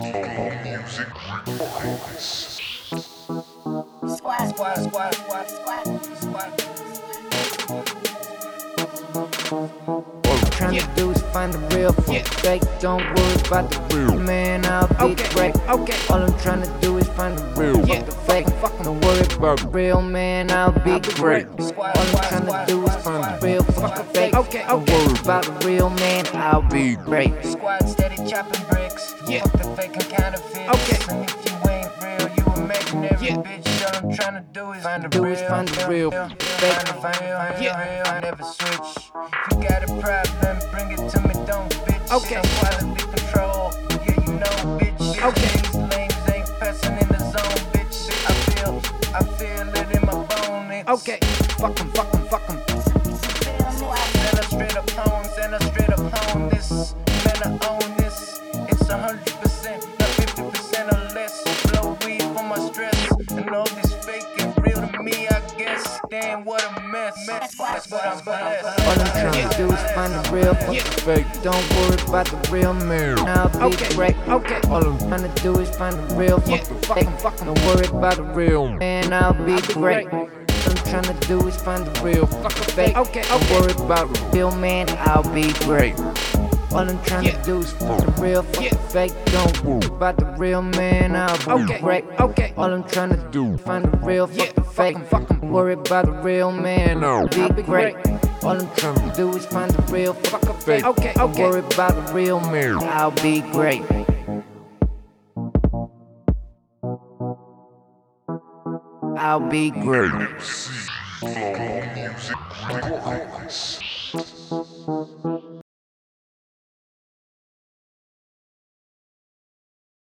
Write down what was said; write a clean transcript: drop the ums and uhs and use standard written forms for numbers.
Music recordings. Squat, squat, squat, squat, squat, squat. What I'm trying to do is find the real from the fake. Don't worry about the real. Man, I'll be great. Okay. All I'm trying to do is find the real from the fake. Don't worry about the real, man, I'll be great. All I'm trying to do is find the real from the fake. Don't worry about the real, man, I'll be great. Squad steady chopping bricks. Fuck the fake and counterfeit. And if you ain't real, you a imaginary bitch. All I'm trying to do is find the real. I never switch. If you got a problem, bring it to me, don't bitch. Quality control, yeah, you know, bitch. These lanes ain't passing in the zone, bitch. I feel it in my bones. Fuck 'em. Man, I straight up own, this. Man, I own this. It's 100%, not 50% or less. Blow weed for my stress. And all this fake is real to me, I guess. Damn, what a mess. That's what I'm blessed. All I'm trying to do is find the real from the fake. Don't worry about the real, man, I'll be great. All I'm trying to do is find the real from the fake. Don't worry about the real, man, I'll be great. All I'm trying to do is find the real fuck the fake. Don't worry about the real, man, I'll be great. All I'm trying to do is fuck the real, fuck the fake. Don't worry about the real, man, I'll be great. All I'm trying to do is find the real, fuck the fake. Don't worry about the real, man, I'll be great. All I'm trying to do is find the real, fuck the fake. Don't worry about the real, man, I'll be great. I'll be great.